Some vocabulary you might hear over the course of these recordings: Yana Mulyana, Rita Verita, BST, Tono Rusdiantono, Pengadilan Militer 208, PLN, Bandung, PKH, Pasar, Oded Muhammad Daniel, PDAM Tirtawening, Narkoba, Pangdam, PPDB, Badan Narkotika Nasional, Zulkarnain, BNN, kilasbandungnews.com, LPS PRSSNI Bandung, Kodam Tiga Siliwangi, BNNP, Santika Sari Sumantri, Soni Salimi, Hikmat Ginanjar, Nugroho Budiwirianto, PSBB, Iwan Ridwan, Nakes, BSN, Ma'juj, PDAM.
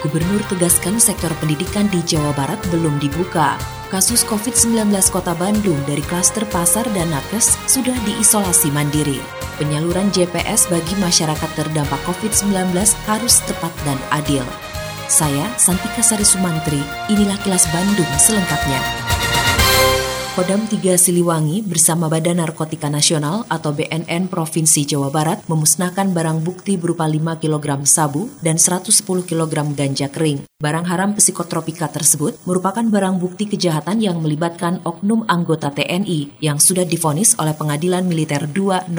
Gubernur tegaskan sektor pendidikan di Jawa Barat belum dibuka. Kasus COVID-19 Kota Bandung dari klaster Pasar dan Nakes sudah diisolasi mandiri. Penyaluran JPS bagi masyarakat terdampak COVID-19 harus tepat dan adil. Saya, Santika Sari Sumantri, inilah Kilas Bandung selengkapnya. Kodam Tiga Siliwangi bersama Badan Narkotika Nasional atau BNN Provinsi Jawa Barat memusnahkan barang bukti berupa 5 kg sabu dan 110 kg ganja kering. Barang haram psikotropika tersebut merupakan barang bukti kejahatan yang melibatkan oknum anggota TNI yang sudah divonis oleh Pengadilan Militer 208.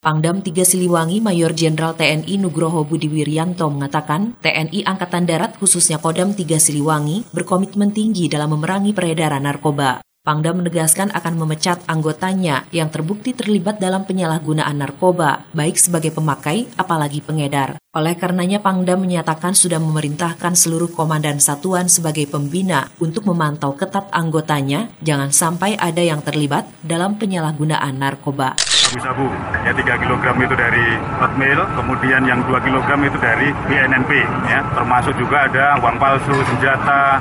Pangdam Tiga Siliwangi Mayor Jenderal TNI Nugroho Budiwirianto mengatakan, TNI Angkatan Darat khususnya Kodam Tiga Siliwangi berkomitmen tinggi dalam memerangi peredaran narkoba. Pangdam menegaskan akan memecat anggotanya yang terbukti terlibat dalam penyalahgunaan narkoba, baik sebagai pemakai apalagi pengedar. Oleh karenanya Pangdam menyatakan sudah memerintahkan seluruh komandan satuan sebagai pembina untuk memantau ketat anggotanya, jangan sampai ada yang terlibat dalam penyalahgunaan narkoba. Sabu-sabu, ya 3 kg itu dari hotmail, kemudian yang 2 kg itu dari BNNP, ya. Termasuk juga ada uang palsu, senjata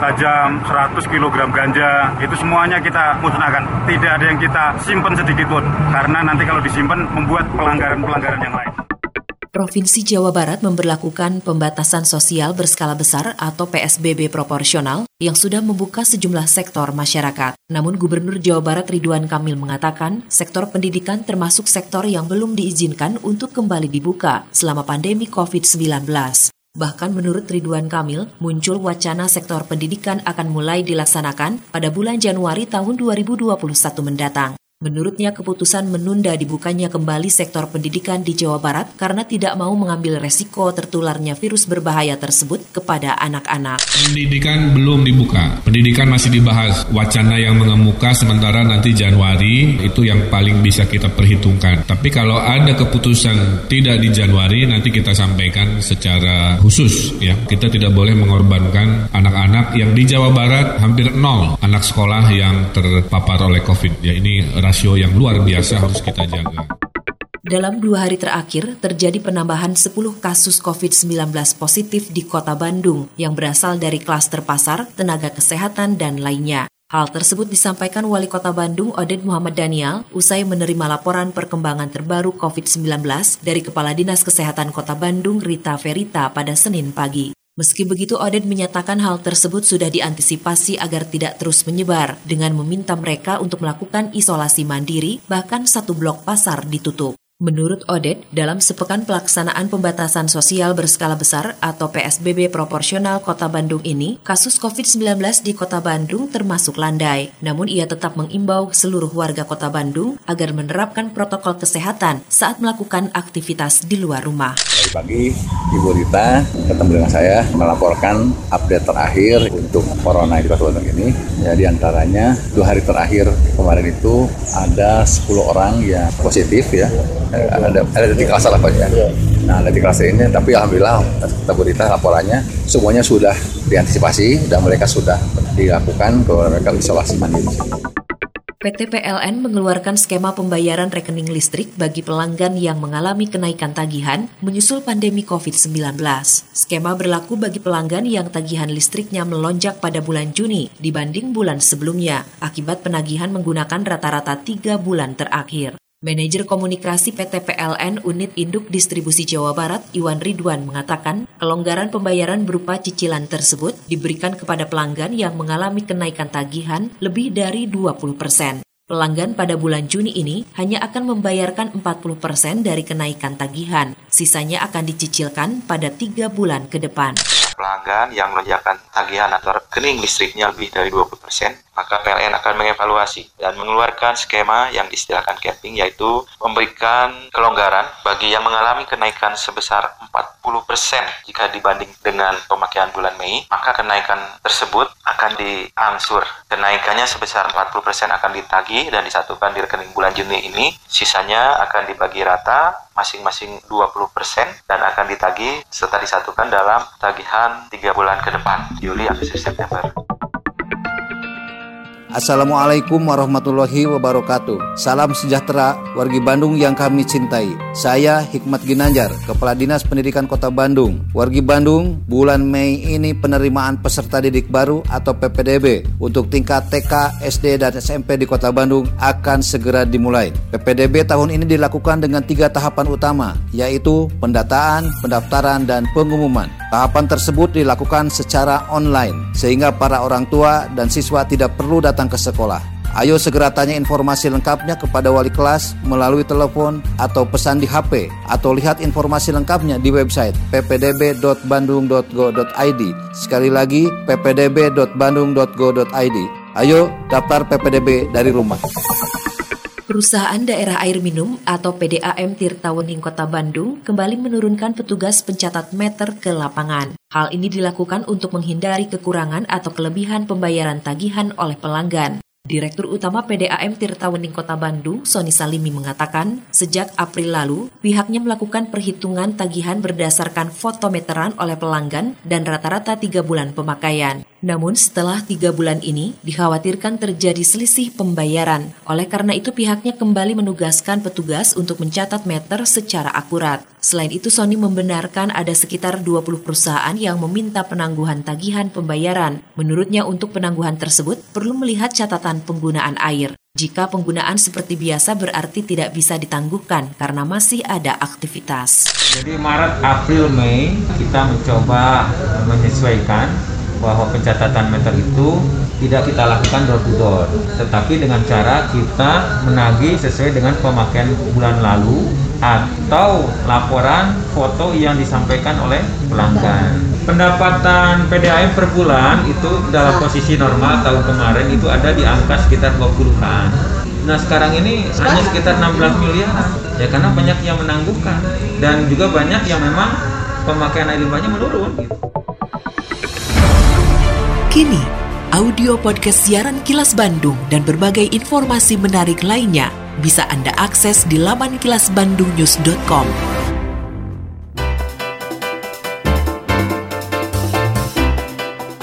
tajam, 100 kg ganja, itu semuanya kita musnahkan. Tidak ada yang kita simpan sedikit pun, karena nanti kalau disimpan membuat pelanggaran-pelanggaran yang lain. Provinsi Jawa Barat memberlakukan pembatasan sosial berskala besar atau PSBB proporsional yang sudah membuka sejumlah sektor masyarakat. Namun Gubernur Jawa Barat Ridwan Kamil mengatakan, sektor pendidikan termasuk sektor yang belum diizinkan untuk kembali dibuka selama pandemi COVID-19. Bahkan menurut Ridwan Kamil, muncul wacana sektor pendidikan akan mulai dilaksanakan pada bulan Januari tahun 2021 mendatang. Menurutnya keputusan menunda dibukanya kembali sektor pendidikan di Jawa Barat karena tidak mau mengambil resiko tertularnya virus berbahaya tersebut kepada anak-anak. Pendidikan belum dibuka, pendidikan masih dibahas. Wacana yang mengemuka sementara nanti Januari itu yang paling bisa kita perhitungkan. Tapi kalau ada keputusan tidak di Januari nanti kita sampaikan secara khusus, ya. Kita tidak boleh mengorbankan anak-anak yang di Jawa Barat hampir 0 anak sekolah yang terpapar oleh COVID. Ya ini rasio yang luar biasa harus kita jaga. Dalam 2 hari terakhir, terjadi penambahan 10 kasus COVID-19 positif di Kota Bandung yang berasal dari klaster pasar, tenaga kesehatan, dan lainnya. Hal tersebut disampaikan Wali Kota Bandung Oded Muhammad Daniel usai menerima laporan perkembangan terbaru COVID-19 dari Kepala Dinas Kesehatan Kota Bandung Rita Verita pada Senin pagi. Meski begitu, Oded menyatakan hal tersebut sudah diantisipasi agar tidak terus menyebar dengan meminta mereka untuk melakukan isolasi mandiri, bahkan 1 blok pasar ditutup. Menurut Oded, dalam sepekan pelaksanaan pembatasan sosial berskala besar atau PSBB proporsional Kota Bandung ini, kasus COVID-19 di Kota Bandung termasuk landai. Namun ia tetap mengimbau seluruh warga Kota Bandung agar menerapkan protokol kesehatan saat melakukan aktivitas di luar rumah. Pagi Ibu Rita ketemu dengan saya melaporkan update terakhir untuk corona di Kota Bandung ini. Ya, di antaranya 2 hari terakhir kemarin itu ada 10 orang yang positif, ya. Ada di klaster apa ya? Nah, ada di klaster ini, tapi alhamdulillah kata Bu Rita laporannya semuanya sudah diantisipasi dan mereka sudah dilakukan isolasi mandiri. PT PLN mengeluarkan skema pembayaran rekening listrik bagi pelanggan yang mengalami kenaikan tagihan menyusul pandemi COVID-19. Skema berlaku bagi pelanggan yang tagihan listriknya melonjak pada bulan Juni dibanding bulan sebelumnya akibat penagihan menggunakan rata-rata 3 bulan terakhir. Manajer Komunikasi PT PLN Unit Induk Distribusi Jawa Barat Iwan Ridwan mengatakan kelonggaran pembayaran berupa cicilan tersebut diberikan kepada pelanggan yang mengalami kenaikan tagihan lebih dari 20%. Pelanggan pada bulan Juni ini hanya akan membayarkan 40% dari kenaikan tagihan, sisanya akan dicicilkan pada 3 bulan ke depan. Pelanggan yang melonjakkan tagihan atau rekening listriknya lebih dari 20%, maka PLN akan mengevaluasi dan mengeluarkan skema yang diistilahkan capping, yaitu memberikan kelonggaran bagi yang mengalami kenaikan sebesar 40% jika dibanding dengan pemakaian bulan Mei, maka kenaikan tersebut akan diangsur. Kenaikannya sebesar 40% akan ditagih dan disatukan di rekening bulan Juni ini, sisanya akan dibagi rata masing-masing 20% dan akan ditagih serta disatukan dalam tagihan 3 bulan ke depan, Juli, Agustus, September. Assalamualaikum warahmatullahi wabarakatuh. Salam sejahtera wargi Bandung yang kami cintai. Saya Hikmat Ginanjar, Kepala Dinas Pendidikan Kota Bandung. Wargi Bandung, bulan Mei ini penerimaan peserta didik baru atau PPDB untuk tingkat TK, SD, dan SMP di Kota Bandung akan segera dimulai. PPDB tahun ini dilakukan dengan 3 tahapan utama, yaitu pendataan, pendaftaran, dan pengumuman. Tahapan tersebut dilakukan secara online, sehingga para orang tua dan siswa tidak perlu datang ke sekolah. Ayo segera tanya informasi lengkapnya kepada wali kelas melalui telepon atau pesan di HP, atau lihat informasi lengkapnya di website ppdb.bandung.go.id. Sekali lagi, ppdb.bandung.go.id. Ayo daftar PPDB dari rumah. Perusahaan Daerah Air Minum atau PDAM Tirtawening Kota Bandung kembali menurunkan petugas pencatat meter ke lapangan. Hal ini dilakukan untuk menghindari kekurangan atau kelebihan pembayaran tagihan oleh pelanggan. Direktur Utama PDAM Tirtawening Kota Bandung, Soni Salimi, mengatakan sejak April lalu, pihaknya melakukan perhitungan tagihan berdasarkan fotometeran oleh pelanggan dan rata-rata 3 bulan pemakaian. Namun setelah 3 bulan ini, dikhawatirkan terjadi selisih pembayaran. Oleh karena itu, pihaknya kembali menugaskan petugas untuk mencatat meter secara akurat. Selain itu, Soni membenarkan ada sekitar 20 perusahaan yang meminta penangguhan tagihan pembayaran. Menurutnya, untuk penangguhan tersebut perlu melihat catatan penggunaan air. Jika penggunaan seperti biasa berarti tidak bisa ditangguhkan karena masih ada aktivitas. Jadi Maret, April, Mei kita mencoba menyesuaikan bahwa pencatatan meter itu tidak kita lakukan door to door, tetapi dengan cara kita menagih sesuai dengan pemakaian bulan lalu atau laporan foto yang disampaikan oleh pelanggan. Pendapatan PDAM per bulan itu dalam posisi normal tahun kemarin itu ada di angka sekitar 20-an. Nah sekarang ini hanya sekitar 16 miliar ya, karena banyak yang menangguhkan dan juga banyak yang memang pemakaian air limbahnya menurun gitu. Kini, audio podcast siaran Kilas Bandung dan berbagai informasi menarik lainnya bisa Anda akses di laman kilasbandungnews.com.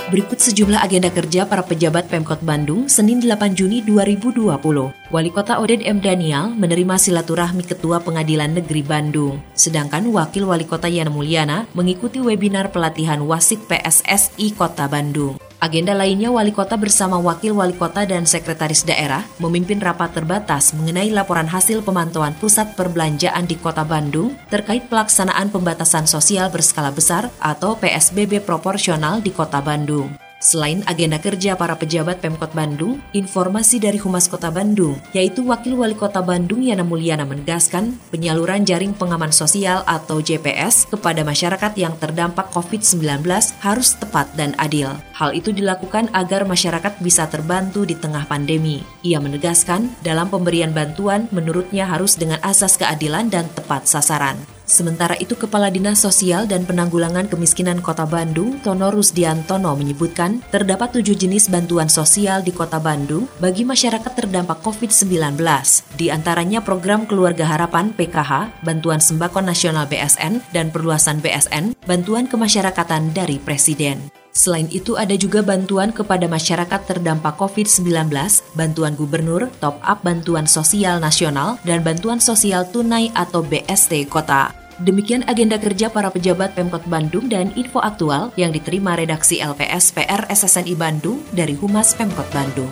Berikut sejumlah agenda kerja para pejabat Pemkot Bandung Senin 8 Juni 2020. Wali Kota Oded M. Daniel menerima silaturahmi Ketua Pengadilan Negeri Bandung. Sedangkan Wakil Wali Kota Yana Mulyana mengikuti webinar pelatihan wasit PSSI Kota Bandung. Agenda lainnya, Wali Kota bersama Wakil Wali Kota dan Sekretaris Daerah memimpin rapat terbatas mengenai laporan hasil pemantauan pusat perbelanjaan di Kota Bandung terkait pelaksanaan pembatasan sosial berskala besar atau PSBB proporsional di Kota Bandung. Selain agenda kerja para pejabat Pemkot Bandung, informasi dari Humas Kota Bandung, yaitu Wakil Wali Kota Bandung Yana Mulyana menegaskan penyaluran jaring pengaman sosial atau JPS kepada masyarakat yang terdampak COVID-19 harus tepat dan adil. Hal itu dilakukan agar masyarakat bisa terbantu di tengah pandemi. Ia menegaskan dalam pemberian bantuan menurutnya harus dengan asas keadilan dan tepat sasaran. Sementara itu, Kepala Dinas Sosial dan Penanggulangan Kemiskinan Kota Bandung, Tono Rusdiantono, menyebutkan terdapat 7 jenis bantuan sosial di Kota Bandung bagi masyarakat terdampak COVID-19. Di antaranya program Keluarga Harapan (PKH), bantuan sembako nasional BSN dan perluasan BSN, bantuan kemasyarakatan dari Presiden. Selain itu, ada juga bantuan kepada masyarakat terdampak COVID-19, bantuan gubernur, top-up bantuan sosial nasional, dan bantuan sosial tunai atau BST kota. Demikian agenda kerja para pejabat Pemkot Bandung dan info aktual yang diterima redaksi LPS PRSSNI Bandung dari Humas Pemkot Bandung.